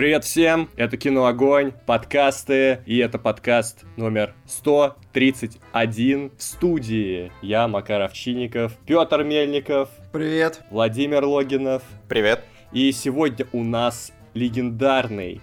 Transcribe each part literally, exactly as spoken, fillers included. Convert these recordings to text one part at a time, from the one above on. Привет всем, это Кино Огонь, подкасты, и это подкаст номер сто тридцать один. В студии я, Макаров Чинников, Петр Мельников. Привет. Владимир Логинов. Привет. И сегодня у нас легендарный,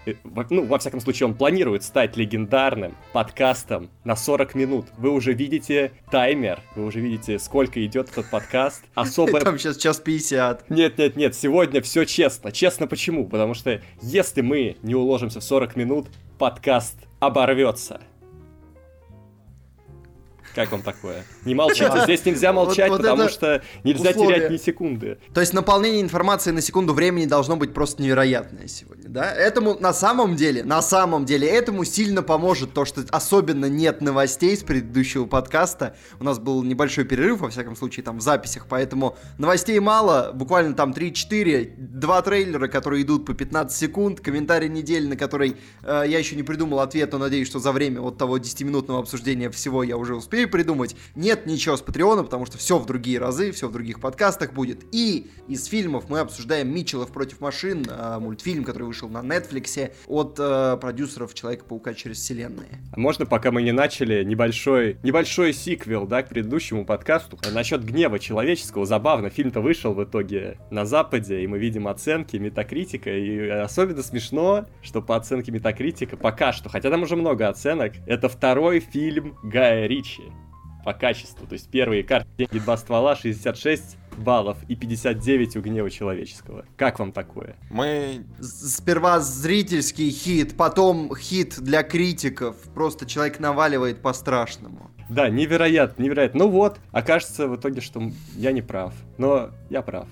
ну, во всяком случае, он планирует стать легендарным подкастом на сорок минут. Вы уже видите таймер, вы уже видите, сколько идет этот подкаст. Особое... Там сейчас час пятьдесят. Нет-нет-нет, сегодня все честно. Честно почему? Потому что если мы не уложимся в сорок минут, подкаст оборвется. Как вам такое? Не молчите, здесь нельзя молчать, вот, вот потому что нельзя условие. терять ни секунды. То есть наполнение информации на секунду времени должно быть просто невероятное сегодня, да? Этому на самом деле, на самом деле, этому сильно поможет то, что особенно нет новостей с предыдущего подкаста. У нас был небольшой перерыв, во всяком случае, там в записях, поэтому новостей мало, буквально там три-четыре, два трейлера, которые идут по пятнадцать секунд, комментарий недели, на который э, я еще не придумал ответ, но надеюсь, что за время вот того десятиминутного обсуждения всего я уже успею придумать. Нет ничего с Patreon, потому что все в другие разы, все в других подкастах будет. И из фильмов мы обсуждаем «Митчеллов против машин», мультфильм, который вышел на Netflix от э, продюсеров «Человека-паука через вселенные». Можно, пока мы не начали, небольшой, небольшой сиквел, да, к предыдущему подкасту. Насчет гнева человеческого. Забавно, фильм-то вышел в итоге на Западе, и мы видим оценки Метакритика. И особенно смешно, что по оценке Метакритика пока что, хотя там уже много оценок, это второй фильм Гая Ричи по качеству. То есть первые карты «Деньги, два ствола», шестьдесят шесть баллов и пятьдесят девять у гнева человеческого. Как вам такое? Мы... Сперва зрительский хит, потом хит для критиков. Просто человек наваливает по-страшному. Да, невероятно, невероятно. Ну вот, окажется в итоге, что я не прав. Но я прав.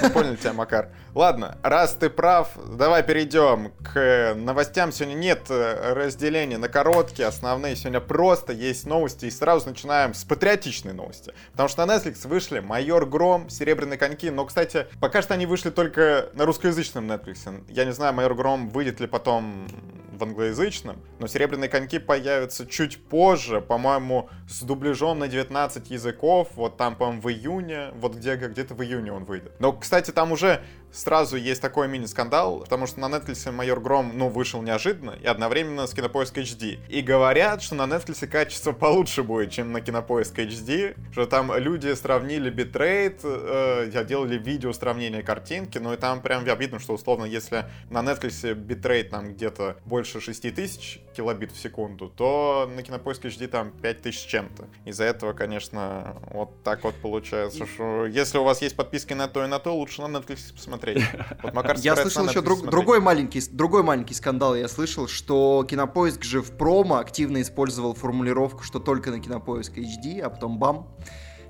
Мы поняли тебя, Макар. Ладно, раз ты прав, давай перейдем к новостям. Сегодня нет разделения на короткие, основные. Сегодня просто есть новости. И сразу начинаем с патриотичной новости. Потому что на Netflix вышли «Майор Гром», «Серебряные коньки». Но, кстати, пока что они вышли только на русскоязычном Netflix. Я не знаю, «Майор Гром» выйдет ли потом в англоязычном. Но «Серебряные коньки» появятся чуть позже. По-моему, с дубляжом на девятнадцать языков, вот там, по-моему, в июне, вот где, где-то в июне он выйдет. Но, кстати, там уже сразу есть такой мини-скандал, потому что на Netflix «Майор Гром», ну, вышел неожиданно и одновременно с «Кинопоиск эйч ди». И говорят, что на Netflix качество получше будет, чем на «Кинопоиск эйч ди», что там люди сравнили битрейт, э, делали видео сравнение картинки, ну и там прям видно, что, условно, если на Netflix битрейт там где-то больше шесть тысяч килобит в секунду, то на «Кинопоиск эйч ди» там пять тысяч с чем-то. Из-за этого, конечно, вот так вот получается, и... что если у вас есть подписки на то и на то, лучше на Netflix посмотреть. Вот Макар я слышал еще друг, другой, маленький, другой маленький скандал. Я слышал, что «Кинопоиск» же в промо активно использовал формулировку, что только на «Кинопоиск эйч ди», а потом бам,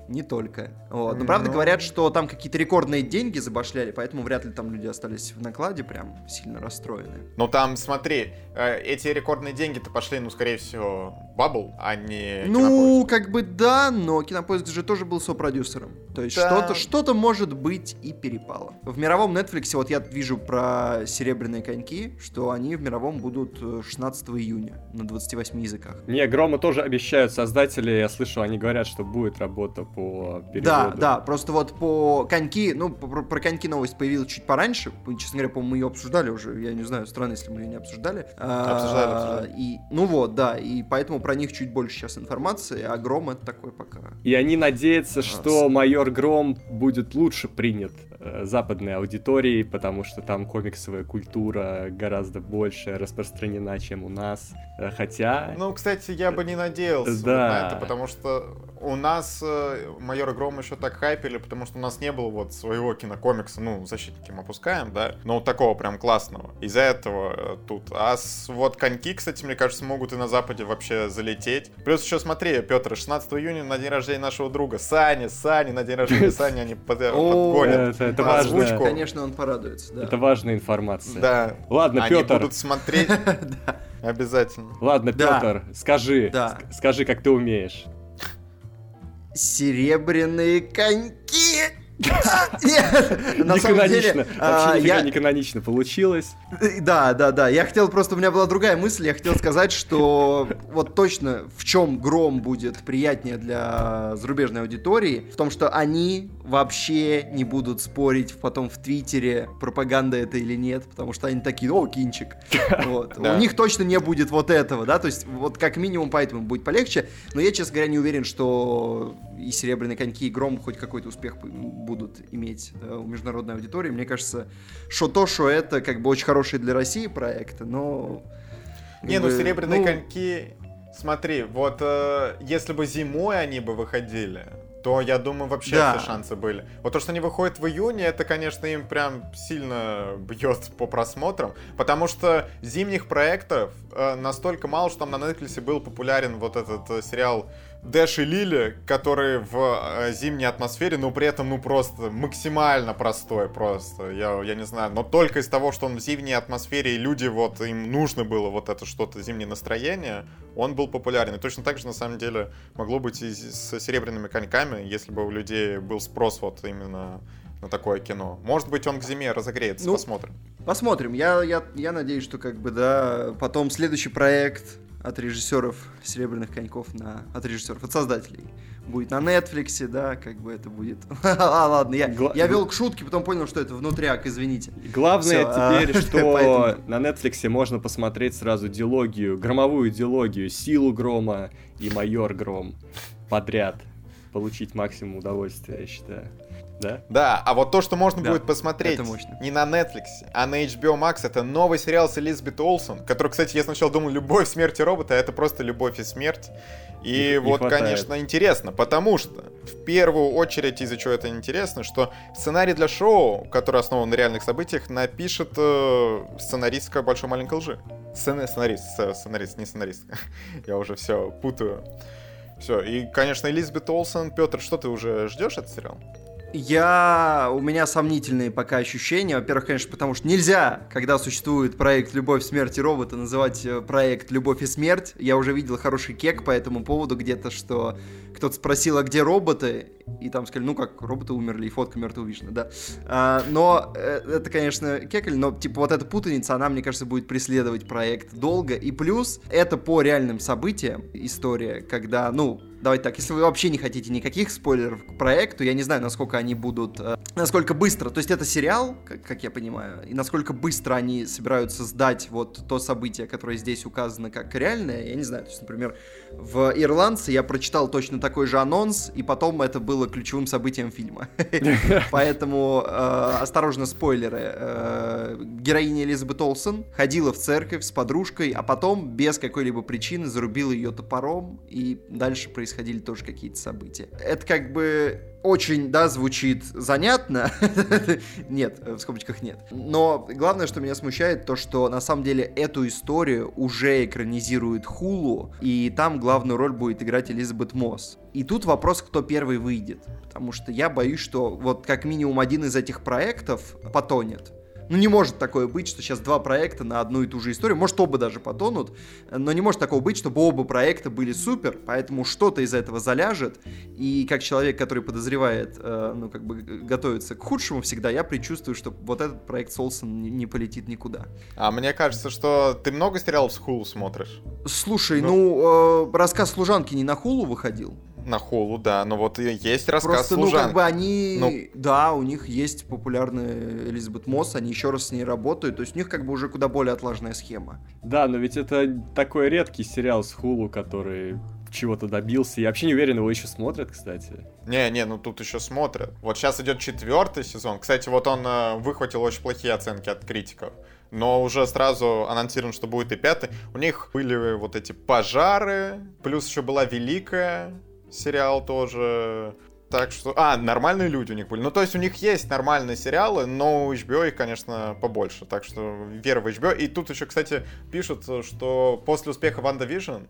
не только. Вот. Но правда Но... говорят, что там какие-то рекордные деньги забашляли, поэтому вряд ли там люди остались в накладе прям сильно расстроены. Ну там, смотри, эти рекордные деньги-то пошли, ну, скорее всего, Бабл, а не Ну, «Кинопоиск». Как бы да, но «Кинопоиск» же тоже был сопродюсером. То есть да. что-то, что-то, может быть, и перепало. В мировом Netflix, вот я вижу про «Серебряные коньки», что они в мировом будут шестнадцатого июня на двадцати восьми языках. Не, «Грома» тоже обещают создатели, я слышу, они говорят, что будет работа по переводу. Да, да, просто вот по «Коньки», ну, про, про «Коньки» новость появилась чуть пораньше. Честно говоря, по-моему, мы ее обсуждали уже, я не знаю, странно, если мы ее не обсуждали. Обсуждали, обсуждали. И, ну вот, да, и поэтому про них чуть больше сейчас информации, а «Гром» — это такой пока. И они надеются, а, что с... «Майор Гром» будет лучше принят э, западной аудиторией, потому что там комиксовая культура гораздо больше распространена, чем у нас. Хотя... Ну, кстати, я бы не надеялся да. вот на это, потому что у нас э, «Майор Гром» еще так хайпили, потому что у нас не было вот своего кинокомикса, ну, «Защитники» мы опускаем, да, но вот такого прям классного. Из-за этого э, тут. А с, вот «Коньки», кстати, мне кажется, могут и на Западе вообще залететь. Плюс еще, смотри, Петр, шестнадцатого июня на день рождения нашего друга Сани, Сани, на день рождения Сани они подгонят озвучку. Конечно, он порадуется. Это важная информация. Да. Ладно, Петр. Они будут смотреть. Обязательно. Ладно, Петр, скажи, скажи, как ты умеешь. «Серебряные коньки». Нет, на самом деле... Вообще нифига не канонично получилось. Да, да, да. Я хотел просто... У меня была другая мысль. Я хотел сказать, что вот точно в чем Гром будет приятнее для зарубежной аудитории, в том, что они вообще не будут спорить потом в Твиттере, пропаганда это или нет, потому что они такие, о, кинчик. У них точно не будет вот этого, да, то есть вот как минимум поэтому будет полегче, но я, честно говоря, не уверен, что и «Серебряные коньки», и «Гром» хоть какой-то успех будут иметь у международной аудитории. Мне кажется, что то, что это как бы очень хорошие для России проекты, но... Не, ну «Серебряные ну... коньки», смотри, вот э, если бы зимой они бы выходили, то, я думаю, вообще да. все шансы были. Вот то, что они выходят в июне, это, конечно, им прям сильно бьет по просмотрам, потому что зимних проектов э, настолько мало, что там на Netflix был популярен вот этот э, сериал Dash и Lily, который в э, зимней атмосфере, но при этом, ну, просто максимально простой, просто, я, я не знаю, но только из того, что он в зимней атмосфере, и люди, вот, им нужно было вот это что-то, зимнее настроение, он был популярен. И точно так же, на самом деле, могло быть и с «Серебряными коньками», если бы у людей был спрос вот именно на такое кино. Может быть, он к зиме разогреется, ну, посмотрим. Посмотрим. Я, я, я надеюсь, что, как бы, да, потом следующий проект... от режиссеров «Серебряных коньков», на от режиссеров, от создателей. Будет на Netflix, да, как бы это будет... А, ладно, я, Гла... я вел к шутке, потом понял, что это внутряк, извините. Главное Все, теперь, а... что поэтому... на Netflix можно посмотреть сразу дилогию, громовую дилогию, «Силу грома» и «Майор Гром» подряд. Получить максимум удовольствия, я считаю. Да? Да, а вот то, что можно да, будет посмотреть не на Netflix, а на эйч би о Макс, это новый сериал с Элизабет Олсен, который, кстати, я сначала думал, «Любовь, смерть и робота», а это просто «Любовь и смерть». И не, вот, не конечно, интересно, потому что в первую очередь из-за чего это интересно, что сценарий для шоу, который основан на реальных событиях, напишет э, сценаристка «Большой маленькой лжи». Сцена... Сценарист, сценарист, не сценаристка. Я уже все путаю. Все, и, конечно, Элизабет Олсен. Петр, что ты уже ждешь этот сериал? Я... У меня сомнительные пока ощущения. Во-первых, конечно, потому что нельзя, когда существует проект «Любовь, смерть и робота», называть проект «Любовь и смерть». Я уже видел хороший кек по этому поводу где-то, что кто-то спросил, а где роботы? И там сказали, ну как, роботы умерли, и фотка мертвовишна, да. А, но это, конечно, кекель, но типа вот эта путаница, она, мне кажется, будет преследовать проект долго. И плюс, это по реальным событиям история, когда, ну... Давайте так, если вы вообще не хотите никаких спойлеров к проекту, я не знаю, насколько они будут, э, насколько быстро, то есть это сериал, как, как я понимаю, и насколько быстро они собираются сдать вот то событие, которое здесь указано как реальное, я не знаю, то есть, например, в «Ирландце» я прочитал точно такой же анонс, и потом это было ключевым событием фильма, поэтому осторожно спойлеры. Героиня Элизабет Олсен ходила в церковь с подружкой, а потом без какой-либо причины зарубила ее топором, и дальше происходит происходили тоже какие-то события. Это как бы очень, да, звучит занятно. Нет, в скобочках нет. Но главное, что меня смущает, то, что на самом деле эту историю уже экранизирует Hulu, и там главную роль будет играть Элизабет Мосс. И тут вопрос, кто первый выйдет. Потому что я боюсь, что вот как минимум один из этих проектов потонет. Ну, не может такое быть, что сейчас два проекта на одну и ту же историю. Может, оба даже потонут, но не может такого быть, чтобы оба проекта были супер, поэтому что-то из этого заляжет. И как человек, который подозревает, э, ну, как бы готовится к худшему всегда, я предчувствую, что вот этот проект с Олсен не, не полетит никуда. А мне кажется, что ты много сериалов с Hulu смотришь? Слушай, ну, ну э, «Рассказ служанки» не на Hulu выходил? На Hulu, да, но вот есть «Рассказ Просто, служанки». Просто, ну, как бы они... Ну... Да, у них есть популярная Элизабет Мосс, они еще раз с ней работают, то есть у них как бы уже куда более отлаженная схема. Да, но ведь это такой редкий сериал с Hulu, который чего-то добился. Я вообще не уверен, его еще смотрят, кстати. Не-не, ну тут еще смотрят. Вот сейчас идет четвертый сезон. Кстати, вот он э, выхватил очень плохие оценки от критиков. Но уже сразу анонсировано, что будет и пятый. У них были вот эти пожары, плюс еще была «Великая». Сериал тоже. Так что... А, «Нормальные люди» у них были. Ну, то есть у них есть нормальные сериалы, но у эйч би о их, конечно, побольше. Так что вера в эйч би о. И тут еще, кстати, пишут, что после успеха «Ванда Вижн»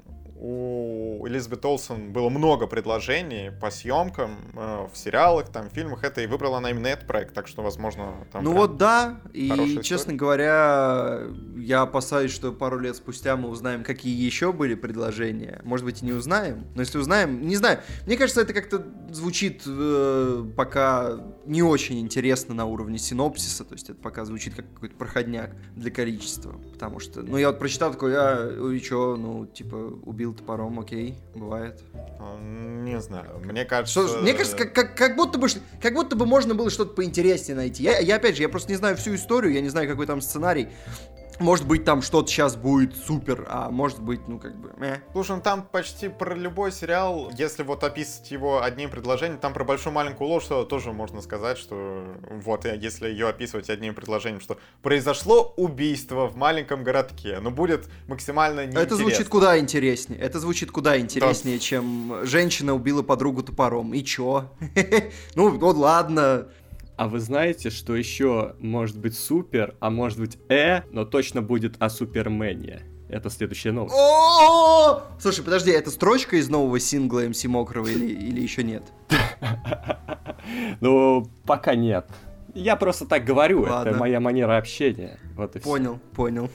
у Элизабет Олсен было много предложений по съемкам э, в сериалах, там, в фильмах. Это и выбрала она именно этот проект, так что, возможно, там... Ну вот да, и, честно говоря, я опасаюсь, что пару лет спустя мы узнаем, какие еще были предложения. Может быть, и не узнаем. Но если узнаем, не знаю. Мне кажется, это как-то звучит э, пока не очень интересно на уровне синопсиса. То есть это пока звучит как какой-то проходняк для количества. Потому что, ну, я вот прочитал такой, а, и чё, ну, типа, убил топором, окей, бывает. Не знаю. Мне кажется... Что, мне кажется, как, как, как, будто бы, как будто бы можно было что-то поинтереснее найти. Я, я, опять же, я просто не знаю всю историю, я не знаю, какой там сценарий. Может быть, там что-то сейчас будет супер, а может быть, ну, как бы... Э. Слушай, ну, там почти про любой сериал, если вот описать его одним предложением, там про «Большую маленькую ложь», что тоже можно сказать, что вот, если ее описывать одним предложением, что произошло убийство в маленьком городке, но будет максимально неинтересно. Это звучит куда интереснее, это звучит куда интереснее, да. Чем «Женщина убила подругу топором». И чё? Ну, вот ладно... А вы знаете, что еще может быть супер, а может быть э, но точно будет о Супермене. Это следующая новость. О-о-о! Слушай, подожди, это строчка из нового сингла эм си Мокрова или, или еще нет? Ну, пока нет. Я просто так говорю, ладно. Это моя манера общения. Вот и понял, все. Понял.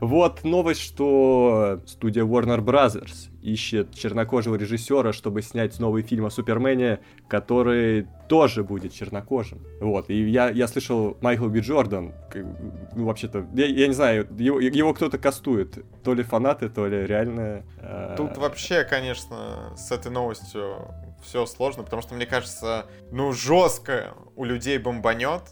Вот новость, что студия Warner Brothers ищет чернокожего режиссера, чтобы снять новый фильм о Супермене, который тоже будет чернокожим. Вот, и я, я слышал, Майкл Би Джордан, ну, вообще-то, я, я не знаю, его, его кто-то кастует, то ли фанаты, то ли реально... Э... Тут вообще, конечно, с этой новостью все сложно, потому что, мне кажется, ну, жестко у людей бомбанет,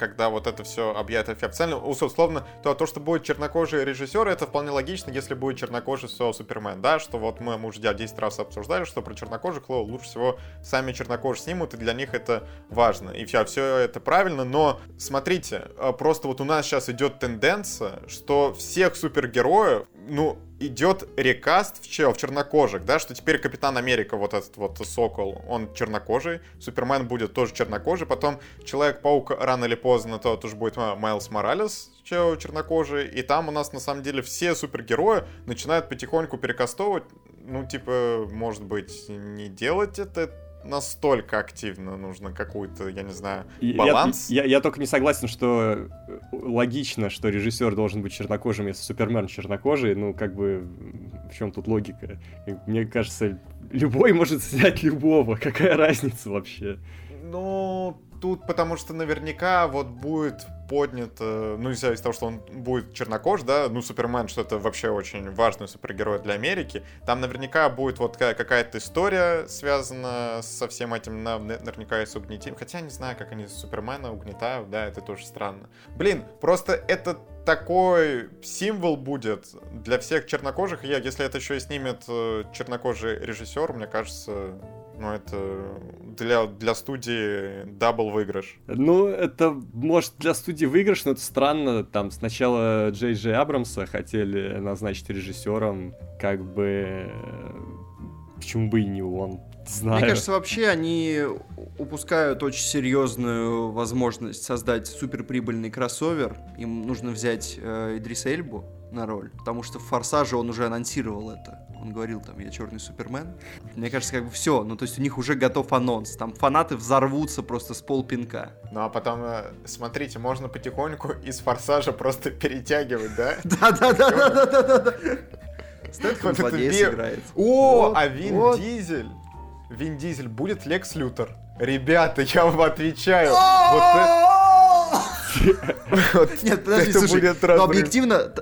когда вот это все объявят официально. Условно, то, то, что будет чернокожий режиссер, это вполне логично, если будет чернокожий все Супермен, да, что вот мы, мы уже десять раз обсуждали, что про чернокожих лучше всего сами чернокожие снимут, и для них это важно. И все, все это правильно, но смотрите, просто вот у нас сейчас идет тенденция, что всех супергероев, ну, идет рекаст в, чел, в чернокожих, да, что теперь Капитан Америка, вот этот вот Сокол, он чернокожий, Супермен будет тоже чернокожий, потом Человек-паук рано или поздно, то тоже будет Майлз Моралес чернокожий, и там у нас на самом деле все супергерои начинают потихоньку перекастовывать, ну, типа, может быть, не делать это настолько активно, нужно какую-то, я не знаю, баланс. Я, я, я только не согласен, что логично, что режиссер должен быть чернокожим, если Супермен чернокожий, ну, как бы, в чем тут логика? Мне кажется, любой может снять любого, какая разница вообще? Ну, тут потому что наверняка вот будет поднят, ну, из-за того, что он будет чернокож, да, ну, Супермен, что это вообще очень важный супергерой для Америки, там наверняка будет вот какая-то история связана со всем этим, наверняка и с угнетением, хотя я не знаю, как они Супермена угнетают, да, это тоже странно. Блин, просто это такой символ будет для всех чернокожих, и если это еще и снимет чернокожий режиссер, мне кажется... Ну, это для, для студии дабл выигрыш. Ну, это, может, для студии выигрыш, но это странно. Там сначала Джей Джей Абрамса хотели назначить режиссером, как бы... Почему бы и не он? Знаю. Мне кажется, вообще они упускают очень серьезную возможность создать суперприбыльный кроссовер. Им нужно взять э, Идриса Эльбу на роль, потому что в «Форсаже» он уже анонсировал это. Он говорил там, я черный Супермен. Мне кажется, как бы все. Ну, то есть у них уже готов анонс. Там фанаты взорвутся просто с полпинка. Ну, а потом, смотрите, можно потихоньку из «Форсажа» просто перетягивать, да? Да-да-да-да-да-да-да. Стэтхэм злодея сыграет. О, а Вин Дизель. Вин Дизель будет Лекс Лютор. Ребята, я вам отвечаю. Вот это... Нет, подожди, слушай. Но объективно...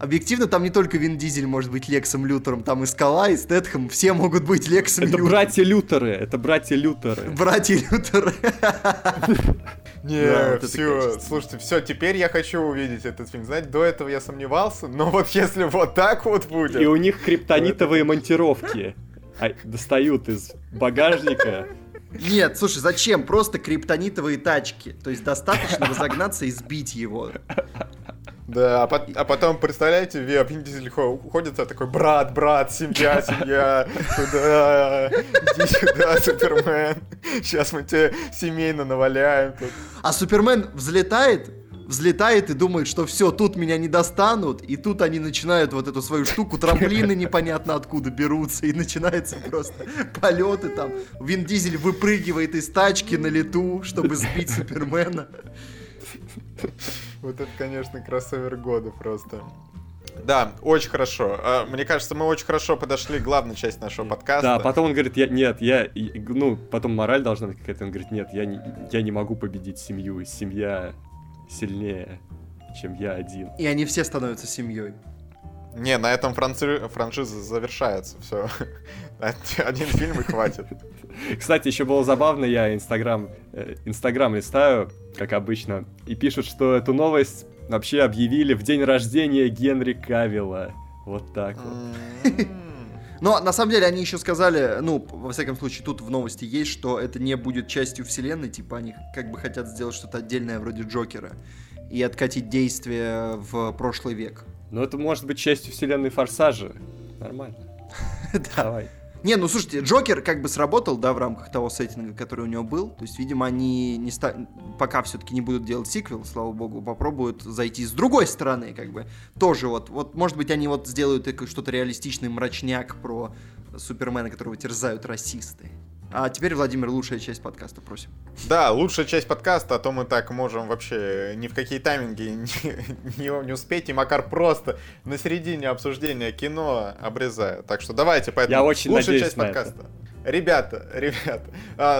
Объективно, там не только Вин Дизель может быть Лексом Лютером, там и Скала, и Стэтхэм, все могут быть Лексом Лютером. Это братья Лютеры, это братья Лютеры. Братья Лютеры. Не, все, слушайте, все, теперь я хочу увидеть этот фильм. Знаете, до этого я сомневался, но вот если вот так вот будет... И у них криптонитовые монтировки достают из багажника... Нет, слушай, зачем? Просто криптонитовые тачки. То есть достаточно разогнаться и сбить его. Да, а, по- а потом, представляете, Вин Дизель уходит, а такой, брат, брат, семья, семья, сюда, иди сюда, Супермен, сейчас мы тебе семейно наваляем. А Супермен взлетает, взлетает и думает, что все, тут меня не достанут, и тут они начинают вот эту свою штуку, трамплины непонятно откуда берутся, и начинаются просто полеты там. Вин Дизель выпрыгивает из тачки на лету, чтобы сбить Супермена. Вот это, конечно, кроссовер года просто. Да, очень хорошо. Мне кажется, мы очень хорошо подошли к главной части нашего подкаста. Да, потом он говорит, я, нет, я... Ну, потом мораль должна быть какая-то. Он говорит, нет, я не, я не могу победить семью. Семья сильнее, чем я один. И они все становятся семьей. Не, на этом франци... франшиза завершается. Все. Один фильм и хватит. Кстати, еще было забавно, я Инстаграм Инстаграм листаю, как обычно, и пишут, что эту новость вообще объявили в день рождения Генри Кавилла. Вот так вот. Но на самом деле они еще сказали, ну, во всяком случае, тут в новости есть, что это не будет частью вселенной, типа они как бы хотят сделать что-то отдельное вроде Джокера и откатить действие в прошлый век. Ну, это может быть частью вселенной Форсажа. Нормально. Давай. Не, ну слушайте, Джокер как бы сработал, да, в рамках того сеттинга, который у него был. То есть, видимо, они не ста... пока все-таки не будут делать сиквел, слава богу, попробуют зайти с другой стороны, как бы. Тоже вот, вот может быть, они вот сделают что-то реалистичный мрачняк про Супермена, которого терзают расисты. А теперь, Владимир, лучшая часть подкаста, просим. Да, лучшая часть подкаста, а то мы так можем вообще ни в какие тайминги не, не, не успеть, и Макар просто на середине обсуждения кино обрезает. Так что давайте, поэтому я очень лучшая часть подкаста. Это. Ребята, ребята,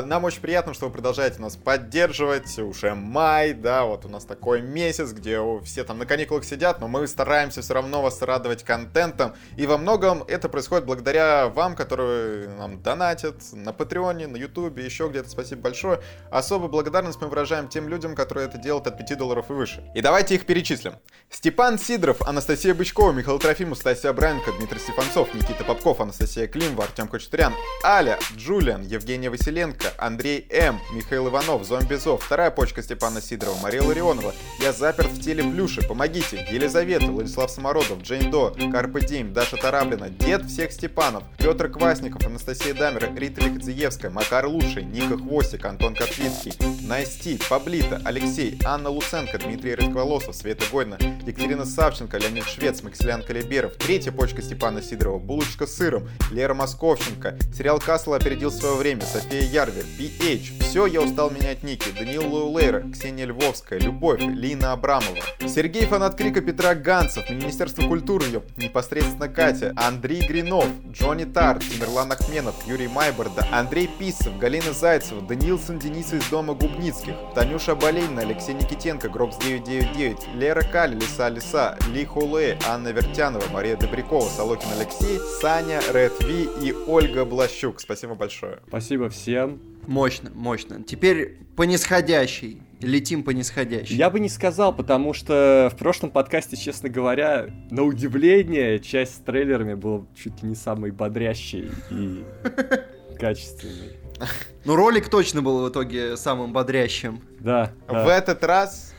нам очень приятно, что вы продолжаете нас поддерживать, уже май, да, вот у нас такой месяц, где все там на каникулах сидят, но мы стараемся все равно вас радовать контентом, и во многом это происходит благодаря вам, которые нам донатят на Patreon, на YouTube, еще где-то, спасибо большое. Особую благодарность мы выражаем тем людям, которые это делают от пяти долларов и выше. И давайте их перечислим. Степан Сидоров, Анастасия Бычкова, Михаил Трофимов, Стасия Брайенко, Дмитрий Стефанцов, Никита Попков, Анастасия Климова, Артем Кочетурян, Аля, Джулиан, Евгения Василенко, Андрей М, Михаил Иванов, Зомбизов, вторая почка Степана Сидорова, Мария Ларионова, Я заперт в теле плюши, помогите, Елизавета, Владислав Самородов, Джейн До, Карпе Дим, Даша Тараблина, Дед всех Степанов, Петр Квасников, Анастасия Дамера, Рита Ликадзеевская, Макар Лучший, Ника Хвостик, Антон Котлинский, Найсти, Паблита, Алексей, Анна Луценко, Дмитрий Рыдковолосов, Света Гойна, Екатерина Савченко, Леонид Швец, Максилян Калиберов, третья почка Степана Сидорова, булочка с сыром, Лера Московченко, сериал «Касл» опередил свое время, София Ярвер, пи эйч, все, я устал менять ники, Даниил Лоулейра, Ксения Львовская, Любовь, Лина Абрамова, Сергей фанат Крика Петра Ганцев, Министерство культуры, ёп, непосредственно Катя, Андрей Гринов, Джонни Тарт, Тимерлан Ахменов, Юрий Майборда, Андрей Писцев, Галина Зайцева, Даниил Сандиница из дома Губницких, Танюша Болейна, Алексей Никитенко, Гробс девятьсот девяносто девять, Лера Каль, Лиса Лиса, Ли Хуле, Анна Вертянова, Мария Добрякова, Солохин Алексей, Саня, Ред Ви и Ольга Блащук. Спасибо большое. Спасибо всем. Мощно, мощно. Теперь по нисходящей. Летим по нисходящей. Я бы не сказал, потому что в прошлом подкасте, честно говоря, на удивление, часть с трейлерами была чуть ли не самой бодрящей и качественной. Ну, ролик точно был в итоге самым бодрящим. Да. В этот раз...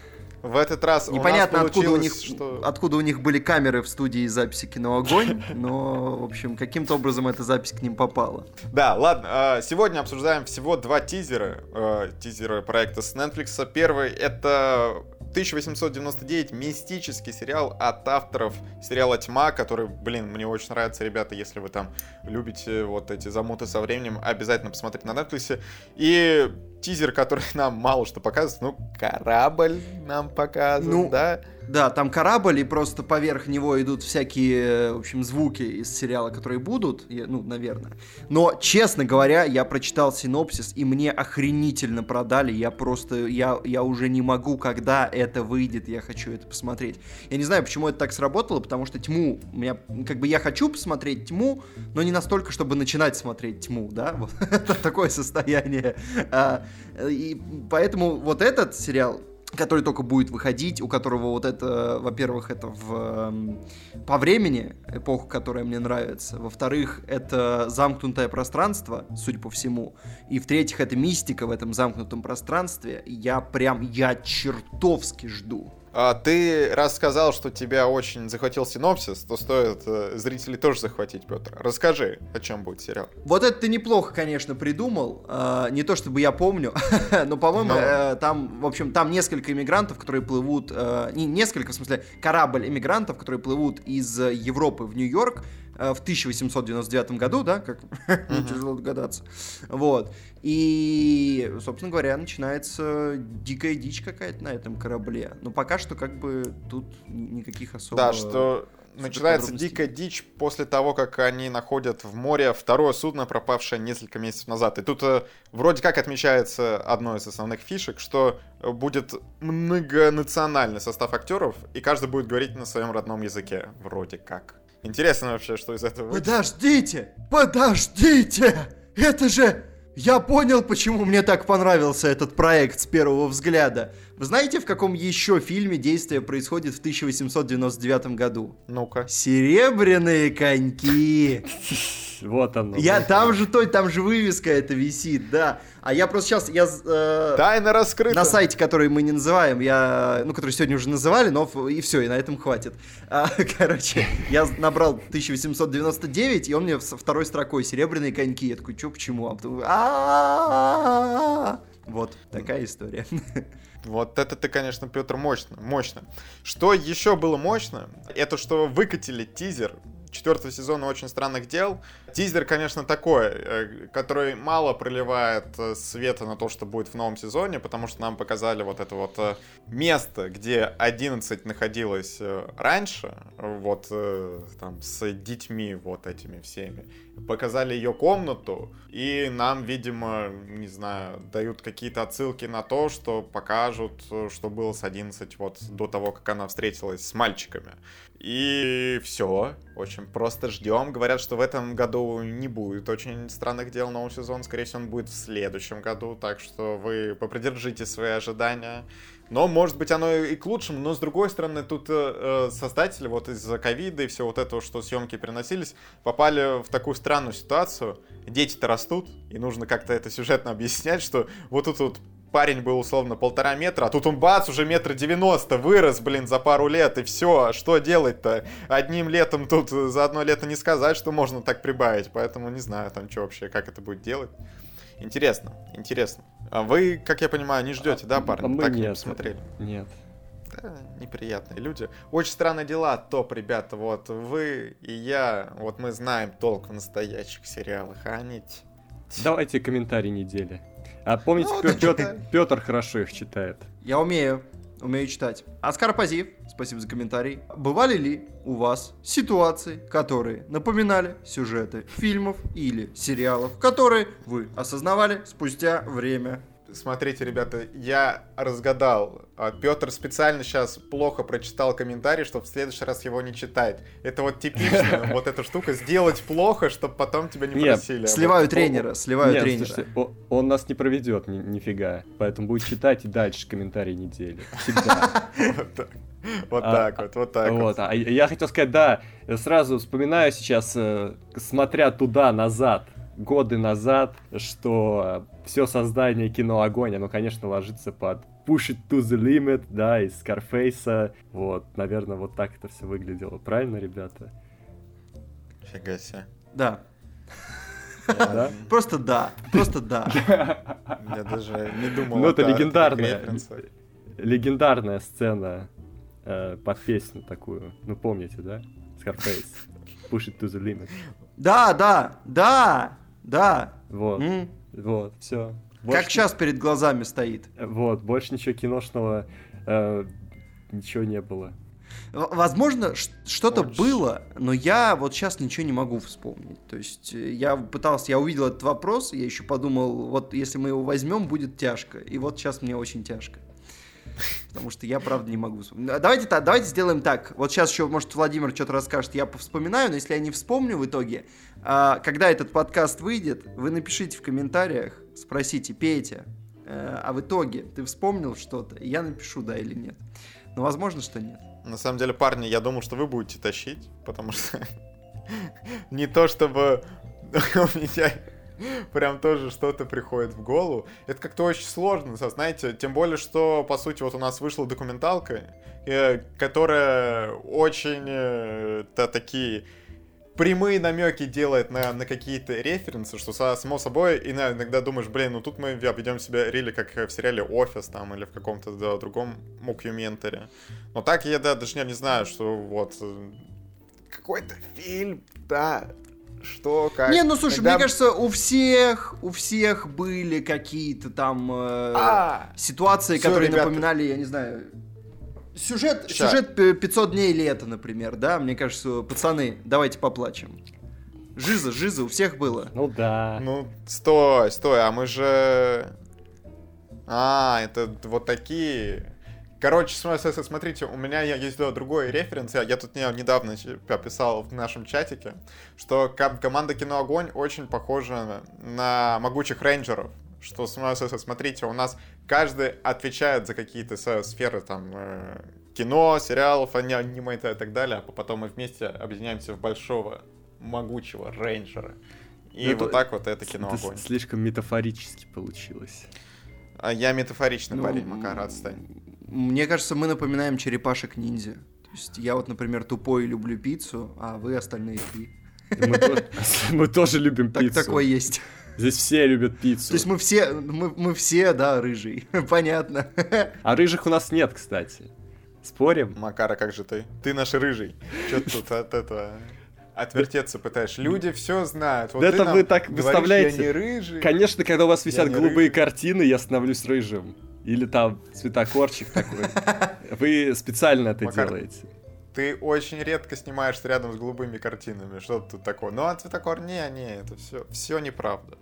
В этот раз непонятно, у нас откуда, у них, что... откуда у них были камеры в студии записи «Кино Огонь», но, в общем, каким-то образом эта запись к ним попала. Да, ладно, сегодня обсуждаем всего два тизера, тизеры проекта с Netflix. Первый — это тысяча восемьсот девяносто девять, мистический сериал от авторов сериала «Тьма», который, блин, мне очень нравится, ребята, если вы там любите вот эти замуты со временем, обязательно посмотрите на Netflix. И... тизер, который нам мало что показывает, ну, корабль нам показывает, ну, да? Да, там корабль, и просто поверх него идут всякие, в общем, звуки из сериала, которые будут, ну, наверное. Но, честно говоря, я прочитал синопсис, и мне охренительно продали, я просто, я, я уже не могу, когда это выйдет, я хочу это посмотреть. Я не знаю, почему это так сработало, потому что «Тьму», у меня, как бы я хочу посмотреть «Тьму», но не настолько, чтобы начинать смотреть «Тьму», да? Вот такое состояние. И поэтому вот этот сериал, который только будет выходить, у которого вот это, во-первых, это в, по времени, эпоха, которая мне нравится, во-вторых, это замкнутое пространство, судя по всему, и в-третьих, это мистика в этом замкнутом пространстве, я прям, я чертовски жду. Ты раз сказал, что тебя очень захватил синопсис, то стоит зрителей тоже захватить, Петр. Расскажи, о чем будет сериал. Вот это ты неплохо, конечно, придумал. Не то чтобы я помню, но, по-моему, но... там, в общем, там несколько иммигрантов, которые плывут... Не несколько, в смысле, корабль иммигрантов, которые плывут из Европы в Нью-Йорк, в тысяча восемьсот девяносто девятом году, да, как uh-huh. тяжело догадаться. Вот. И, собственно говоря, начинается дикая дичь какая-то на этом корабле. Но пока что как бы тут никаких особых... Да, что начинается дикая дичь после того, как они находят в море второе судно, пропавшее несколько месяцев назад. И тут вроде как отмечается одно из основных фишек, что будет многонациональный состав актеров, и каждый будет говорить на своем родном языке. Вроде как. Интересно вообще, что из этого выйдет. Подождите! Подождите! Это же... Я понял, почему мне так понравился этот проект с первого взгляда. Вы знаете, в каком еще фильме действие происходит в тысяча восемьсот девяносто девятом году? Ну-ка. «Серебряные коньки». Вот оно. Я там же, там же вывеска эта висит, да. А я просто сейчас... я э, тайна раскрыта. На сайте, который мы не называем, я, ну, который сегодня уже называли, но и все, и на этом хватит. А, короче, я набрал тысяча восемьсот девяносто девять, и он мне со второй строкой «Серебряные коньки». Я такой, что, почему? А потом... А-а-а-а-а-а. Вот такая история. Вот это ты, конечно, Петр, мощно, мощно. Что еще было мощно, это что выкатили тизер четвертого сезона «Очень странных дел». Тизер, конечно, такой, который мало проливает света на то, что будет в новом сезоне, потому что нам показали вот это вот место, где одиннадцать находилось раньше, вот там с детьми вот этими всеми. Показали ее комнату, и нам, видимо, не знаю, дают какие-то отсылки на то, что покажут, что было с одиннадцать вот до того, как она встретилась с мальчиками. И все. Очень просто ждем. Говорят, что в этом году не будет «Очень странных дел» нового сезона. Скорее всего, он будет в следующем году. Так что вы попридержите свои ожидания. Но, может быть, оно и к лучшему. Но, с другой стороны, тут э, создатели вот из-за ковида и всего вот этого, что съемки переносились, попали в такую странную ситуацию. Дети-то растут, и нужно как-то это сюжетно объяснять, что вот тут вот парень был, условно, полтора метра, а тут он, бац, уже метр девяносто, вырос, блин, за пару лет, и все, что делать-то? Одним летом тут за одно лето не сказать, что можно так прибавить, поэтому не знаю там, что вообще, как это будет делать. Интересно, интересно. А вы, как я понимаю, не ждете, да, парни? Мы так нет, не посмотрели? Нет. Да, неприятные люди. «Очень странные дела», топ, ребята, вот вы и я, вот мы знаем толк в настоящих сериалах, а они... Давайте комментарий недели. А помните, ну, Петр, Петр хорошо их читает. Я умею, умею читать. Оскар Пазиев, спасибо за комментарий. Бывали ли у вас ситуации, которые напоминали сюжеты фильмов или сериалов, которые вы осознавали спустя время? Смотрите, ребята, я разгадал. Петр специально сейчас плохо прочитал комментарий, чтобы в следующий раз его не читать. Это вот типично, вот эта штука, сделать плохо, чтобы потом тебя не просили. Сливаю тренера, сливаю тренера. Он нас не проведет, нифига. Поэтому будет читать и дальше комментарий недели. Всегда. Вот так вот, вот так вот. Я хотел сказать, да, сразу вспоминаю сейчас, смотря туда, назад, годы назад, что все создание «Кино Огонь», оно, конечно, ложится под «Push it to the limit», да, из «Скарфейса». Вот, наверное, вот так это все выглядело. Правильно, ребята? Фига себе. Да. Да? Просто да. Просто да. Я даже не думал. Ну, это легендарная, легендарная сцена э, под песню такую. Ну, помните, да? «Скарфейс». «Push it to the limit». Да, да, да, да. Вот, mm. вот, все. Больше... Как сейчас перед глазами стоит. Вот, больше ничего киношного, э, ничего не было. Возможно, ш- что-то Очень. было, но я вот сейчас ничего не могу вспомнить. То есть я пытался, я увидел этот вопрос, я еще подумал, вот если мы его возьмем, будет тяжко. И вот сейчас мне очень тяжко. Потому что я, правда, не могу вспомнить. Давайте, давайте сделаем так. Вот сейчас еще, может, Владимир что-то расскажет, я повспоминаю, но если я не вспомню в итоге, когда этот подкаст выйдет, вы напишите в комментариях, спросите: Петя, а в итоге ты вспомнил что-то? И я напишу, да или нет. Но возможно, что нет. На самом деле, парни, я думал, что вы будете тащить, потому что не то чтобы у меня... Прям тоже что-то приходит в голову. Это как-то очень сложно, знаете. Тем более, что, по сути, вот у нас вышла документалка, которая очень такие прямые намеки делает на, на какие-то референсы, что, само собой, иногда думаешь, блин, ну тут мы обведем себя рили, как в сериале «Офис» там, или в каком-то да, другом мокюментаре. Но так я да, даже не знаю, что вот... Какой-то фильм да, что, как... Не, ну слушай, когда... мне кажется, у всех, у всех были какие-то там э, а, ситуации, все, которые ребята. напоминали, я не знаю... Сюжет, сюжет пятьсот дней лета, например, да? Мне кажется, пацаны, давайте поплачем. Жиза, жиза, у всех было. Ну да. Ну, стой, стой, а мы же... А, это вот такие... Короче, смотрите, у меня есть другой референс, я тут недавно писал в нашем чатике, что команда «Кино Огонь» очень похожа на «Могучих рейнджеров». Что, смотрите, у нас каждый отвечает за какие-то сферы, там, кино, сериалов, аниме и так далее, а потом мы вместе объединяемся в большого, могучего рейнджера. И ну, вот так вот это «Кино Огонь». Это слишком метафорически получилось. А я метафоричный ну, парень, Макар, отстань. Мне кажется, мы напоминаем черепашек-ниндзя. То есть я вот, например, тупой и люблю пиццу, а вы остальные три. Мы тоже любим пиццу. Такое есть. Здесь все любят пиццу. То есть мы все, мы, мы все, да, рыжие. Понятно. А рыжих у нас нет, кстати. Спорим? Макара, как же ты? Ты наш рыжий. Чё ты тут от этого отвертеться пытаешь? Люди все знают. Вот да это вы так говоришь, выставляете. Я не рыжий. Конечно, когда у вас висят голубые рыжий. картины, я становлюсь рыжим. Или там цветокорчик такой. Вы специально это Макар... делаете. Ты очень редко снимаешься рядом с голубыми картинами. Что-то тут такое. Ну, а цветокор, не, не, это все, все неправда.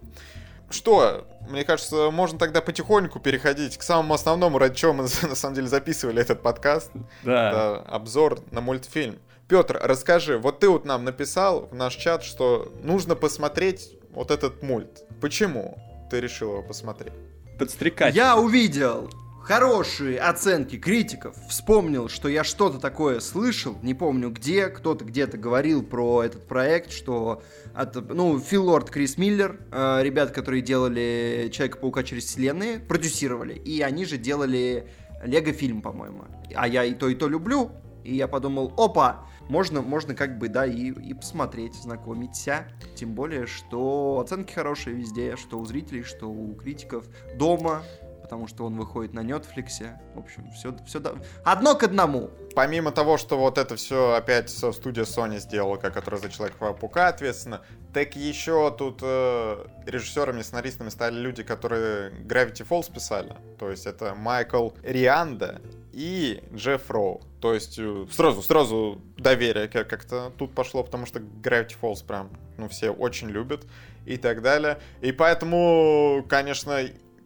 Что, мне кажется, можно тогда потихоньку переходить к самому основному, ради чего мы, на самом деле, записывали этот подкаст. Да. Это обзор на мультфильм. Петр, расскажи, вот ты вот нам написал в наш чат, что нужно посмотреть вот этот мульт. Почему ты решил его посмотреть? Подстрекать. Я увидел... хорошие оценки критиков, вспомнил, что я что-то такое слышал, не помню где, кто-то где-то говорил про этот проект, что, от, ну, Фил Лорд, Крис Миллер, э, ребят, которые делали Человека-паука через вселенные, продюсировали, и они же делали Лего-фильм, по-моему, а я и то, и то люблю, и я подумал, опа, можно, можно как бы, да, и, и посмотреть, знакомиться, тем более, что оценки хорошие везде, что у зрителей, что у критиков дома, потому что он выходит на Netflix. В общем, все, все до... одно к одному. Помимо того, что вот это все опять студия Sony сделала, которая за Человека-паука ответственна, так еще тут э, режиссерами, сценаристами стали люди, которые Gravity Falls писали. То есть это Майкл Рианда и Джефф Роу. То есть сразу, сразу доверие как-то тут пошло, потому что Gravity Falls прям, ну, все очень любят и так далее. И поэтому, конечно...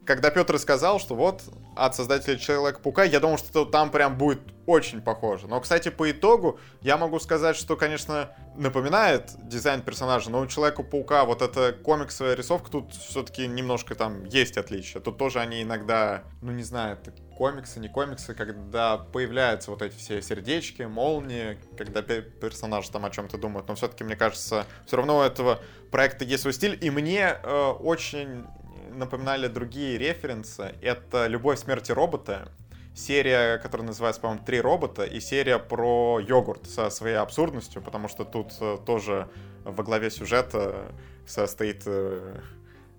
Когда Петр сказал, что вот от создателя Человека-паука, я думал, что там прям будет очень похоже. Но, кстати, по итогу я могу сказать, что, конечно, напоминает дизайн персонажа, но у Человека-паука вот эта комиксовая рисовка, тут все-таки немножко там есть отличия. Тут тоже они иногда, ну не знаю, комиксы, не комиксы, когда появляются вот эти все сердечки, молнии, когда персонаж там о чем-то думает. Но все-таки, мне кажется, все равно у этого проекта есть свой стиль, и мне э, очень... напоминали другие референсы. Это «Любовь, смерть и робота», серия, которая называется, по-моему, «Три робота», и серия про йогурт со своей абсурдностью, потому что тут тоже во главе сюжета состоит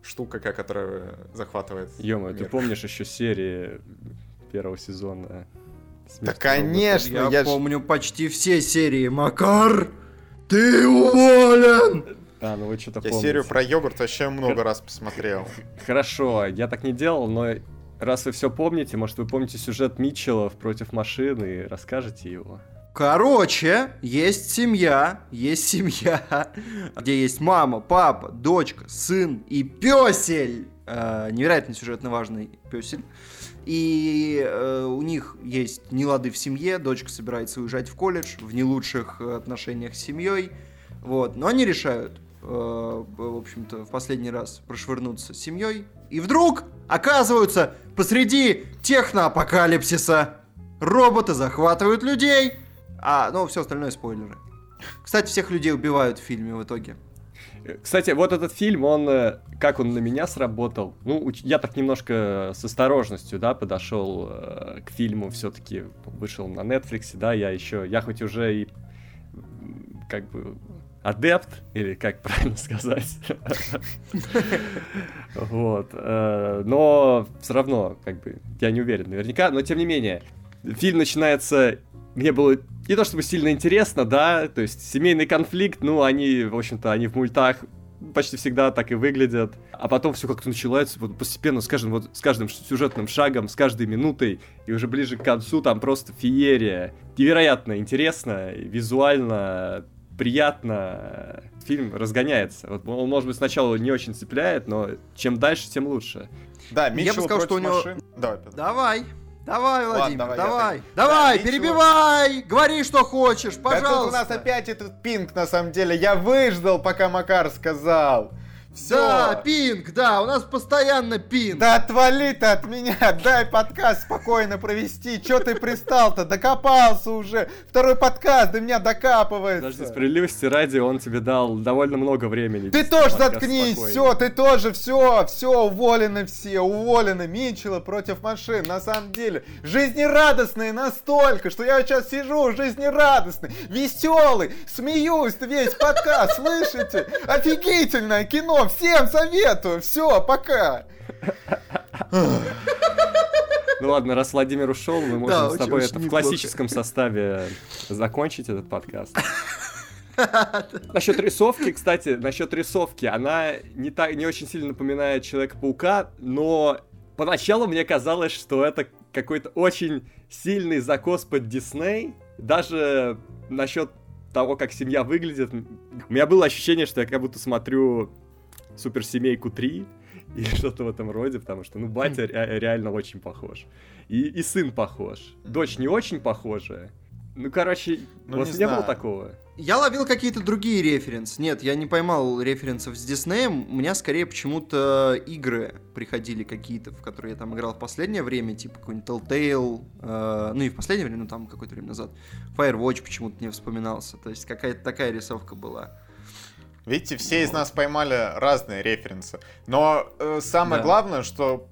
штука, которая захватывает Ё-моё, мир. Ты помнишь еще серии первого сезона «Смерть да, конечно! Я, я помню ж... почти все серии. Макар, ты уволен! А, ну вы что-то помните. Я серию про йогурт вообще много раз посмотрел. Хорошо, я так не делал, но раз вы все помните, может, вы помните сюжет Митчеллов против машин и расскажете его. Короче, есть семья, есть семья, где есть мама, папа, дочка, сын и пёсель. Э, невероятно сюжетно важный пёсель. И э, у них есть нелады в семье, дочка собирается уезжать в колледж, в не лучших отношениях с семьей. Вот, но они решают, в общем-то, в последний раз прошвырнуться с семьей. И вдруг оказываются посреди техноапокалипсиса. Роботы захватывают людей. А, ну, все остальное спойлеры. Кстати, всех людей убивают в фильме в итоге. Кстати, вот этот фильм, он, как он на меня сработал. Ну, я так немножко с осторожностью, да, подошел к фильму. Все-таки вышел на Netflix, да, я еще, я хоть уже и как бы... адепт, или как правильно сказать. Вот. Но все равно, как бы, я не уверен наверняка, но тем не менее, фильм начинается мне было не то чтобы сильно интересно, да, то есть семейный конфликт, ну, они, в общем-то, они в мультах почти всегда так и выглядят, а потом все как-то начинается вот постепенно, с каждым, вот, с каждым сюжетным шагом, с каждой минутой, и уже ближе к концу там просто феерия. Невероятно интересно, визуально приятно. Фильм разгоняется. Вот, он, может быть, сначала не очень цепляет, но чем дальше, тем лучше. Да, Митчеллы против сказал, что у него... машин. Давай, давай. Давай, Владимир, ладно, давай, давай, давай да, перебивай, ничего. Говори, что хочешь, пожалуйста. Да тут у нас опять этот пинг, на самом деле, я выждал, пока Макар сказал. Все. Да, пинг, да, у нас постоянно пинг. Да отвали ты от меня, дай подкаст спокойно провести, че ты пристал-то, докопался уже, второй подкаст до меня докапывается. Подожди, справедливости ради, он тебе дал довольно много времени. Ты тоже заткнись, спокойно. Все, ты тоже, все, все, уволены все, уволены, Митчеллы против машин, на самом деле, жизнерадостные настолько, что я сейчас сижу жизнерадостный, веселый, смеюсь весь подкаст, слышите, офигительное кино. Всем советую! Все, пока! Ну ладно, раз Владимир ушел, мы можем да, с тобой это в классическом плохо. Составе закончить этот подкаст. Насчет рисовки, кстати, насчет рисовки, она не, так, не очень сильно напоминает Человека-паука, но поначалу мне казалось, что это какой-то очень сильный закос под Дисней. Даже насчет того, как семья выглядит, у меня было ощущение, что я как будто смотрю... Суперсемейку три или что-то в этом роде, потому что, ну, батя ре- реально очень похож. И, и сын похож. Дочь не очень похожая. Ну, короче, ну, у вас не, не было такого? Я ловил какие-то другие референсы. Нет, я не поймал референсов с Диснеем. У меня, скорее, почему-то игры приходили какие-то, в которые я там играл в последнее время, типа какой-нибудь Telltale, э, ну, и в последнее время, ну, там, какое-то время назад. Firewatch почему-то не вспоминался. То есть какая-то такая рисовка была. Видите, все из нас поймали разные референсы. Но э, самое да. главное, что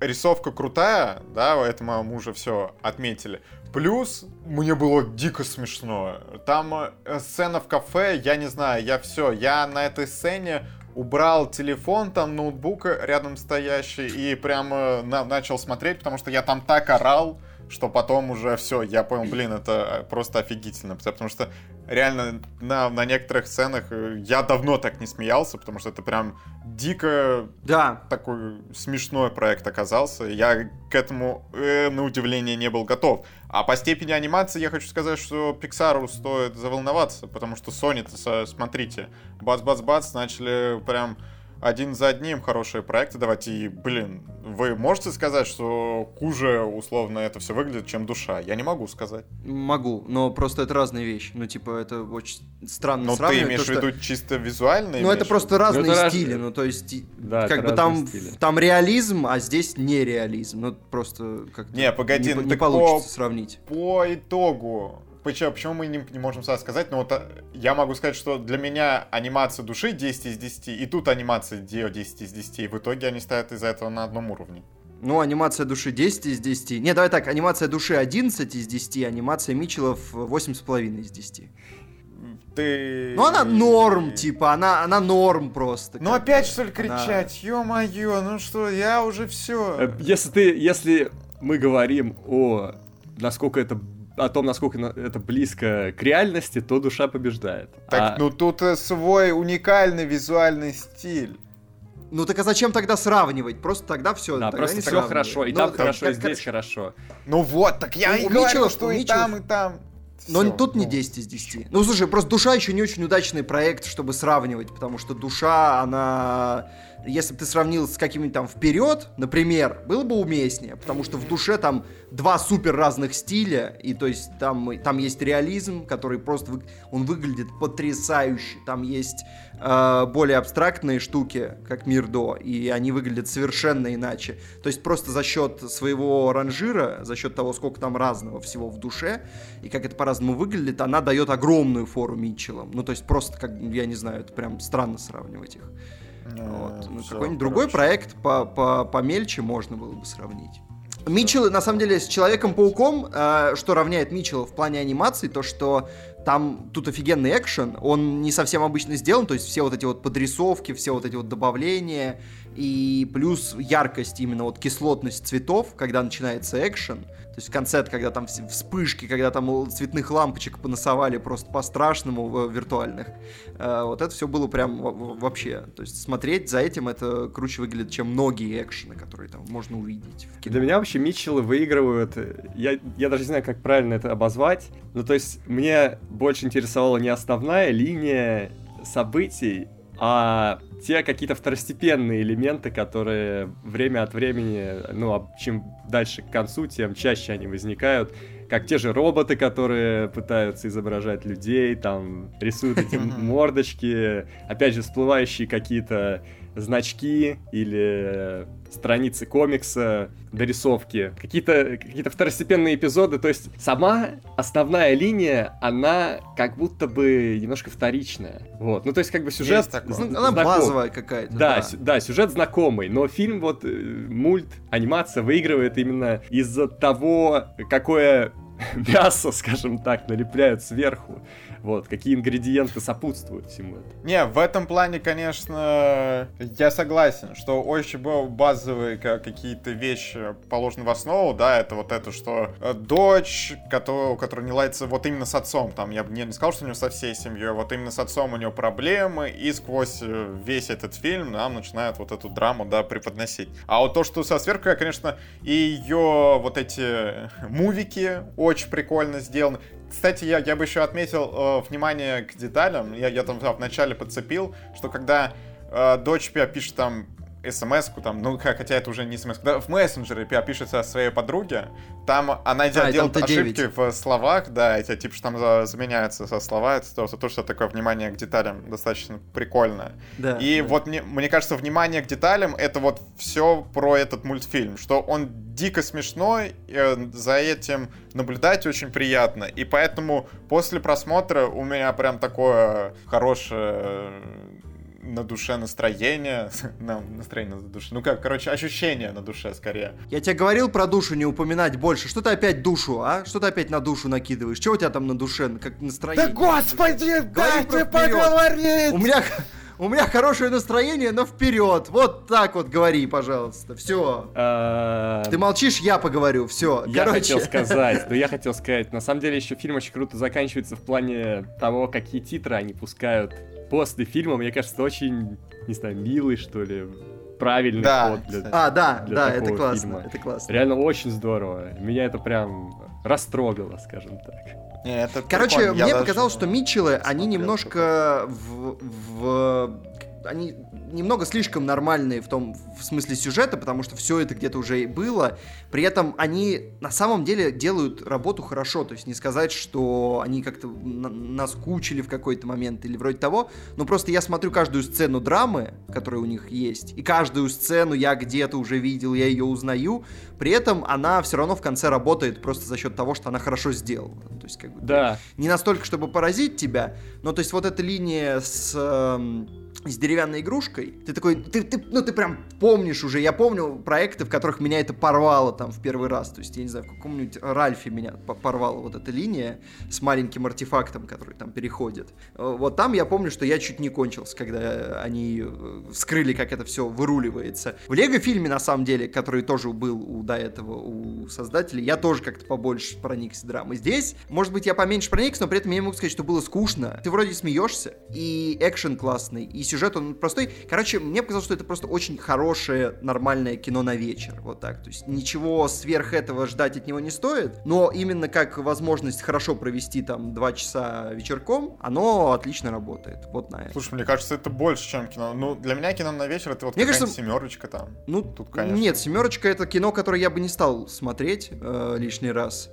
рисовка крутая, да, это мы уже все отметили. Плюс мне было дико смешно. Там э, сцена в кафе, я не знаю, я все, я на этой сцене убрал телефон, там ноутбук рядом стоящий, и прямо на- начал смотреть, потому что я там так орал, что потом уже все, я понял, блин, это просто офигительно, потому что реально на, на некоторых сценах я давно так не смеялся, потому что это прям дико да. такой смешной проект оказался, я к этому, э, на удивление, не был готов. А по степени анимации я хочу сказать, что Pixar'у стоит заволноваться, потому что Sony-то, смотрите, бац-бац-бац, начали прям... Один за одним хорошие проекты давать. И, блин, вы можете сказать, что хуже, условно, это все выглядит, чем «Душа»? Я не могу сказать. Могу, но просто это разные вещи. Ну, типа, это очень странно но сравнивать. Но ты имеешь в виду что... чисто визуально? Ну, это просто разные это стили. Раз... Ну, то есть, да, как бы там, там реализм, а здесь нереализм. Ну, просто как-то не, погоди, не, не получится по... сравнить. По итогу... Почему, почему мы не, не можем сразу сказать, но вот я могу сказать, что для меня анимация «Души» десять из десяти, и тут анимация десять из десяти, и в итоге они ставят из-за этого на одном уровне. Ну, анимация «Души» десять из десяти. Не, давай так, анимация «Души» одиннадцать из десяти, анимация «Митчеллов» восемь с половиной из десяти. Ты... Ну, она норм, типа, она, она норм просто. Ну, опять, что ли, кричать? Она... Ё-моё, ну что, я уже все. Если ты, если мы говорим о... Насколько это... о том, насколько это близко к реальности, то «Душа» побеждает. Так, а... ну тут свой уникальный визуальный стиль. Ну так а зачем тогда сравнивать? Просто тогда все. Да, тогда просто все хорошо. И ну, там так, хорошо, так, и здесь как... хорошо. Ну вот, так я ну, и говорю, Митчеллов, что и там, и там. Но все, тут ну... не десять из десяти. Ну слушай, просто «Душа» еще не очень удачный проект, чтобы сравнивать, потому что «Душа», она... Если бы ты сравнил с каким-нибудь там «Вперед», например, было бы уместнее, потому что в «Душе» там два супер разных стиля, и то есть там, там есть реализм, который просто, вы... он выглядит потрясающе, там есть э, более абстрактные штуки, как «Мир до», и они выглядят совершенно иначе. То есть просто за счет своего ранжира, за счет того, сколько там разного всего в «Душе», и как это по-разному выглядит, она дает огромную фору Митчеллам. Ну то есть просто, как я не знаю, это прям странно сравнивать их. Вот. Ну, какой-нибудь другой проект по помельче можно было бы сравнить. Митчеллы, на самом деле, с Человеком-пауком, э, что равняет Митчелла в плане анимации, то, что там тут офигенный экшен, он не совсем обычно сделан, то есть все вот эти вот подрисовки, все вот эти вот добавления, и плюс яркость, именно вот кислотность цветов, когда начинается экшен, то есть в конце, когда там вспышки, когда там цветных лампочек понасовали просто по-страшному виртуальных, вот это все было прям вообще, то есть смотреть за этим это круче выглядит, чем многие экшены, которые там можно увидеть в кино. Для меня вообще Митчеллы выигрывают, я, я даже не знаю, как правильно это обозвать, ну то есть мне больше интересовала не основная линия событий, а те какие-то второстепенные элементы, которые время от времени, ну, чем дальше к концу, тем чаще они возникают, как те же роботы, которые пытаются изображать людей, там, рисуют эти мордочки, опять же, всплывающие какие-то значки или страницы комикса, дорисовки, какие-то, какие-то второстепенные эпизоды, то есть сама основная линия, она как будто бы немножко вторичная, вот, ну то есть как бы сюжет зн- она базовая какая-то, да, да. С- да, сюжет знакомый, но фильм, вот, мульт, анимация выигрывает именно из-за того, какое мясо, скажем так, налепляют сверху. Вот, какие ингредиенты сопутствуют всему этому. Не, в этом плане, конечно, я согласен, что очень базовые какие-то вещи положены в основу, да, это вот это, что дочь, у которой не ладится вот именно с отцом, там, я бы не сказал, что у него со всей семьей, вот именно с отцом у него проблемы, и сквозь весь этот фильм нам начинают вот эту драму, да, преподносить. А вот то, что со сверху, конечно, и ее вот эти мувики очень прикольно сделаны. Кстати, я, я бы еще отметил э, внимание к деталям. Я, я там да, вначале подцепил, что когда э, дочь пишет там смс-ку, там, ну, хотя это уже не смс, да, в мессенджере пишется своей подруге, там она а, делает ошибки девять в словах, да, эти типа что там заменяются со слова, это то, то, что такое внимание к деталям достаточно прикольно. Да, и да. Вот мне, мне кажется, внимание к деталям — это вот все про этот мультфильм, что он дико смешной, за этим наблюдать очень приятно, и поэтому после просмотра у меня прям такое хорошее... на душе настроение, на, настроение на душе, ну как, короче, ощущение на душе скорее. Я тебе говорил про душу не упоминать больше, что ты опять душу, а? Что ты опять на душу накидываешь? Чего у тебя там на душе, как настроение? Да господи, дайте поговорить! У меня... У меня хорошее настроение, но вперед. Вот так вот говори, пожалуйста. Все. Ты молчишь, я поговорю. Все. Я хотел сказать, но я хотел сказать. На самом деле еще фильм очень круто заканчивается в плане того, какие титры они пускают после фильма. Мне кажется, очень, не знаю, милый, что ли, правильный ход для, а, да, для да, такого это классно, фильма. Это классно. Реально очень здорово. Меня это прям растрогало, скажем так. Нет, это короче, прикольно. Мне я показалось, даже... что Митчеллы, они немножко в, в... они немного слишком нормальные в том, в смысле сюжета, потому что все это где-то уже и было. При этом они на самом деле делают работу хорошо, то есть не сказать, что они как-то на- наскучили в какой-то момент или вроде того, но просто я смотрю каждую сцену драмы, которая у них есть, и каждую сцену я где-то уже видел, я ее узнаю, при этом она все равно в конце работает просто за счет того, что она хорошо сделана. То есть как бы да. Не настолько, чтобы поразить тебя, но то есть вот эта линия с... с деревянной игрушкой, ты такой, ты, ты, ну ты прям помнишь уже, я помню проекты, в которых меня это порвало там в первый раз, то есть я не знаю, в каком-нибудь Ральфе меня порвала вот эта линия с маленьким артефактом, который там переходит, вот там я помню, что я чуть не кончился, когда они вскрыли, как это все выруливается. В Лего-фильме, на самом деле, который тоже был у, до этого у создателей, я тоже как-то побольше проникся драмой. Здесь, может быть, я поменьше проникся, но при этом я могу сказать, что было скучно, ты вроде смеешься, и экшен классный, и сюжет, он простой. Короче, мне показалось, что это просто очень хорошее, нормальное кино на вечер. Вот так. То есть ничего сверх этого ждать от него не стоит, но именно как возможность хорошо провести там два часа вечерком, оно отлично работает. Вот на это. Слушай, мне кажется, это больше, чем кино. Ну, для меня кино на вечер — это вот мне какая-нибудь кажется... семерочка там. Ну, тут, конечно. Нет, семерочка — это кино, которое я бы не стал смотреть э, лишний раз.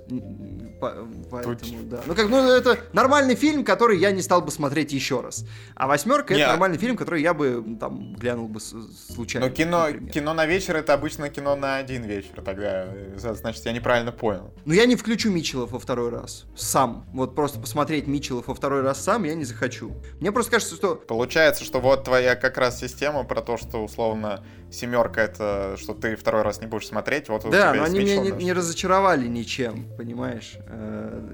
По- поэтому, тут... да. Ну, как, ну, это нормальный фильм, который я не стал бы смотреть еще раз. А восьмерка — это нормальный фильм, который я бы там глянул бы случайно. Но кино, кино на вечер — это обычно кино на один вечер, тогда, значит, я неправильно понял. Но я не включу Митчеллов во второй раз сам. Вот просто посмотреть Митчеллов во второй раз сам я не захочу. Мне просто кажется, что... Получается, что вот твоя как раз система про то, что, условно, семерка — это что ты второй раз не будешь смотреть, вот да, у тебя. Да, но они меня не, не разочаровали ничем, понимаешь?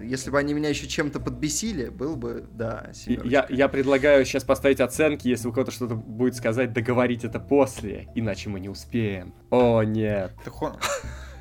Если бы они меня еще чем-то подбесили, был бы, да, семерочка. Я, я предлагаю сейчас поставить оценки, если у кого кто-то что-то будет сказать, договорить это после, иначе мы не успеем. О, нет. Ты, хо...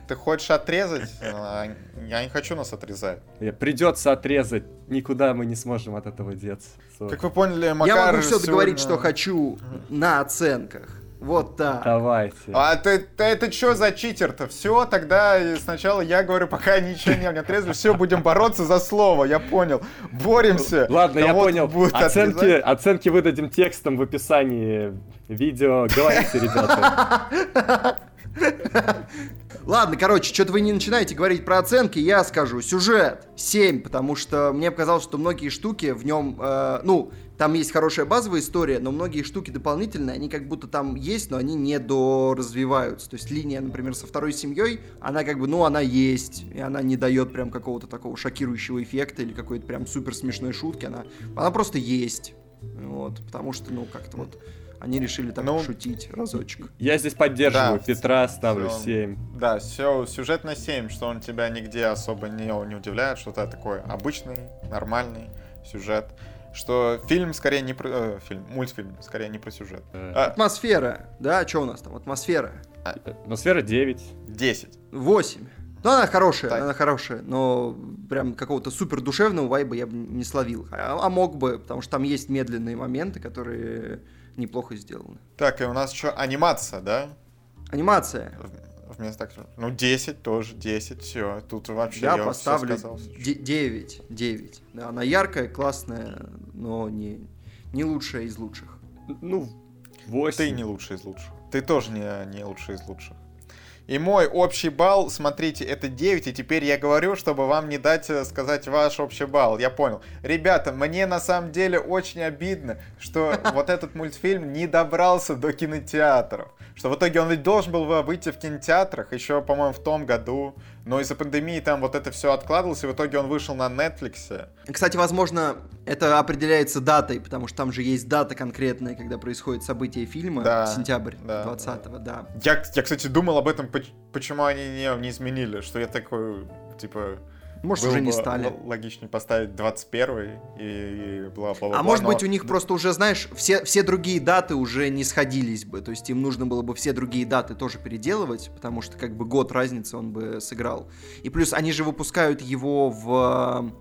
Ты хочешь отрезать? Я не хочу нас отрезать. Придется отрезать. Никуда мы не сможем от этого деться. Как вы поняли, Макар... Я могу все договорить, сегодня... что хочу, на оценках. Вот так. Давайте. А ты, ты это что за читер-то? Все, тогда сначала я говорю, пока ничего не отрезали, все, будем бороться за слово, я понял. Боремся. Ладно, я понял. Оценки, оценки выдадим текстом в описании видео. Говорите, ребята. Ладно, короче, что-то вы не начинаете говорить про оценки, я скажу. Сюжет семь, потому что мне показалось, что многие штуки в нем, э, ну, там есть хорошая базовая история, но многие штуки дополнительные, они как будто там есть, но они не доразвиваются. То есть линия, например, со второй семьей, она как бы, ну, она есть, и она не дает прям какого-то такого шокирующего эффекта или какой-то прям супер смешной шутки, она, она просто есть, вот, потому что, ну, как-то вот... Они решили так ну, шутить разочек. Я здесь поддерживаю, да, Петра ставлю все, семь. Да, все, сюжет на семь, что он тебя нигде особо не, не удивляет, что-то такое обычный, нормальный сюжет. Что фильм скорее не про... Э, фильм, мультфильм скорее не про сюжет. А... Атмосфера, да, что у нас там? Атмосфера. А... Атмосфера девять. десять. восемь. Ну, она хорошая, так. она хорошая, но прям какого-то супер душевного вайба я бы не словил. А, а мог бы, потому что там есть медленные моменты, которые... неплохо сделано. Так, и у нас еще анимация, да? Анимация. Вместо так, ну, десять тоже, десять, все. Тут вообще я, я поставлю девять, девять. Да, она яркая, классная, но не, не лучшая из лучших. Ну, восемь. Ты не лучшая из лучших. Ты тоже не, не лучшая из лучших. И мой общий балл, смотрите, это девять, и теперь я говорю, чтобы вам не дать сказать ваш общий балл. Я понял. Ребята, мне на самом деле очень обидно, что вот этот мультфильм не добрался до кинотеатров. Что в итоге он ведь должен был выйти в кинотеатрах еще, по-моему, в том году. Но из-за пандемии там вот это все откладывалось, и в итоге он вышел на Netflix. Кстати, возможно, это определяется датой, потому что там же есть дата конкретная, когда происходит событие фильма, да, сентябрь да, двадцатого, да. Я, я, кстати, думал об этом, почему они не, не изменили, что я такой, типа... Может, уже не стали. Логичнее поставить двадцать первый и бла-бла-бла. А может но... быть, у них да. просто уже, знаешь, все, все другие даты уже не сходились бы. То есть им нужно было бы все другие даты тоже переделывать, потому что как бы год разницы он бы сыграл. И плюс они же выпускают его в...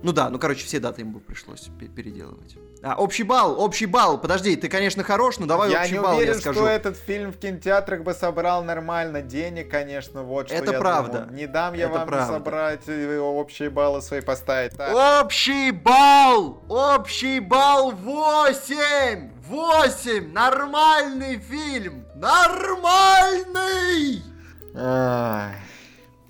Ну да, ну короче, все даты им бы пришлось переделывать. А, общий балл, общий балл, подожди, ты, конечно, хорош, но давай я общий балл уверен, я скажу. Я не уверен, что этот фильм в кинотеатрах бы собрал нормально денег, конечно, вот что это я правда. Думал. Не дам я это вам правда. Собрать общие баллы свои поставить. Так. Общий балл, общий балл восемь, восемь, нормальный фильм, нормальный! Ах.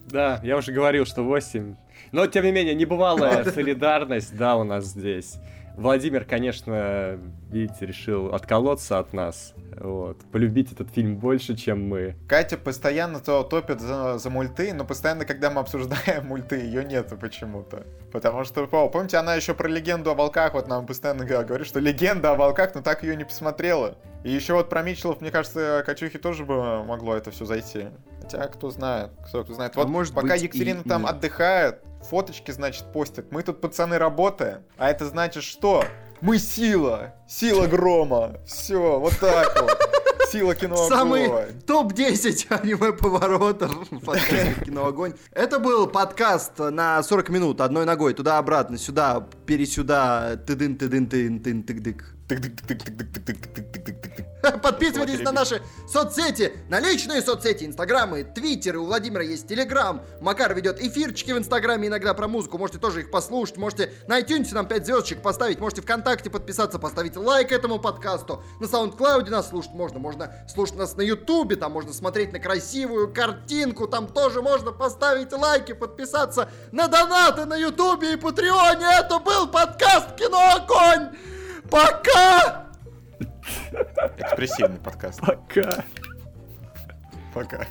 Да, я уже говорил, что восемь. Но, тем не менее, небывалая солидарность, да, у нас здесь. Владимир, конечно, видите, решил отколоться от нас, вот, полюбить этот фильм больше, чем мы. Катя постоянно то топит за, за мульты, но постоянно, когда мы обсуждаем мульты, ее нету почему-то. Потому что, о, помните, она еще про легенду о волках, вот нам постоянно говорит, что легенда о волках, но так ее не посмотрела. И еще вот про Митчеллов, мне кажется, Катюхе тоже бы могло это все зайти. Хотя, кто знает, кто, кто знает. Вот а может пока быть, Екатерина и... там отдыхает, фоточки, значит, постят. Мы тут, пацаны, работаем. А это значит, что? Мы сила! Сила грома! Все, вот так вот. Сила кино огонь. Самый топ-десять аниме-поворотов в подкасте «Кино Огонь». Это был подкаст на сорок минут. Одной ногой туда-обратно, сюда, пересюда. Тыдын-тыдын-тын-тын-тык-дык. Подписывайтесь на наши соцсети, на личные соцсети, инстаграмы, твиттеры, у Владимира есть телеграм, Макар ведет эфирчики в инстаграме иногда про музыку, можете тоже их послушать, можете на iTunes нам пять звездочек поставить, можете ВКонтакте подписаться, поставить лайк этому подкасту, на SoundCloud нас слушать можно, можно слушать нас на ютубе, там можно смотреть на красивую картинку, там тоже можно поставить лайки, подписаться на донаты на ютубе и патреоне, это был подкаст «Кино Огонь». Пока! Экспрессивный подкаст. Пока. Пока.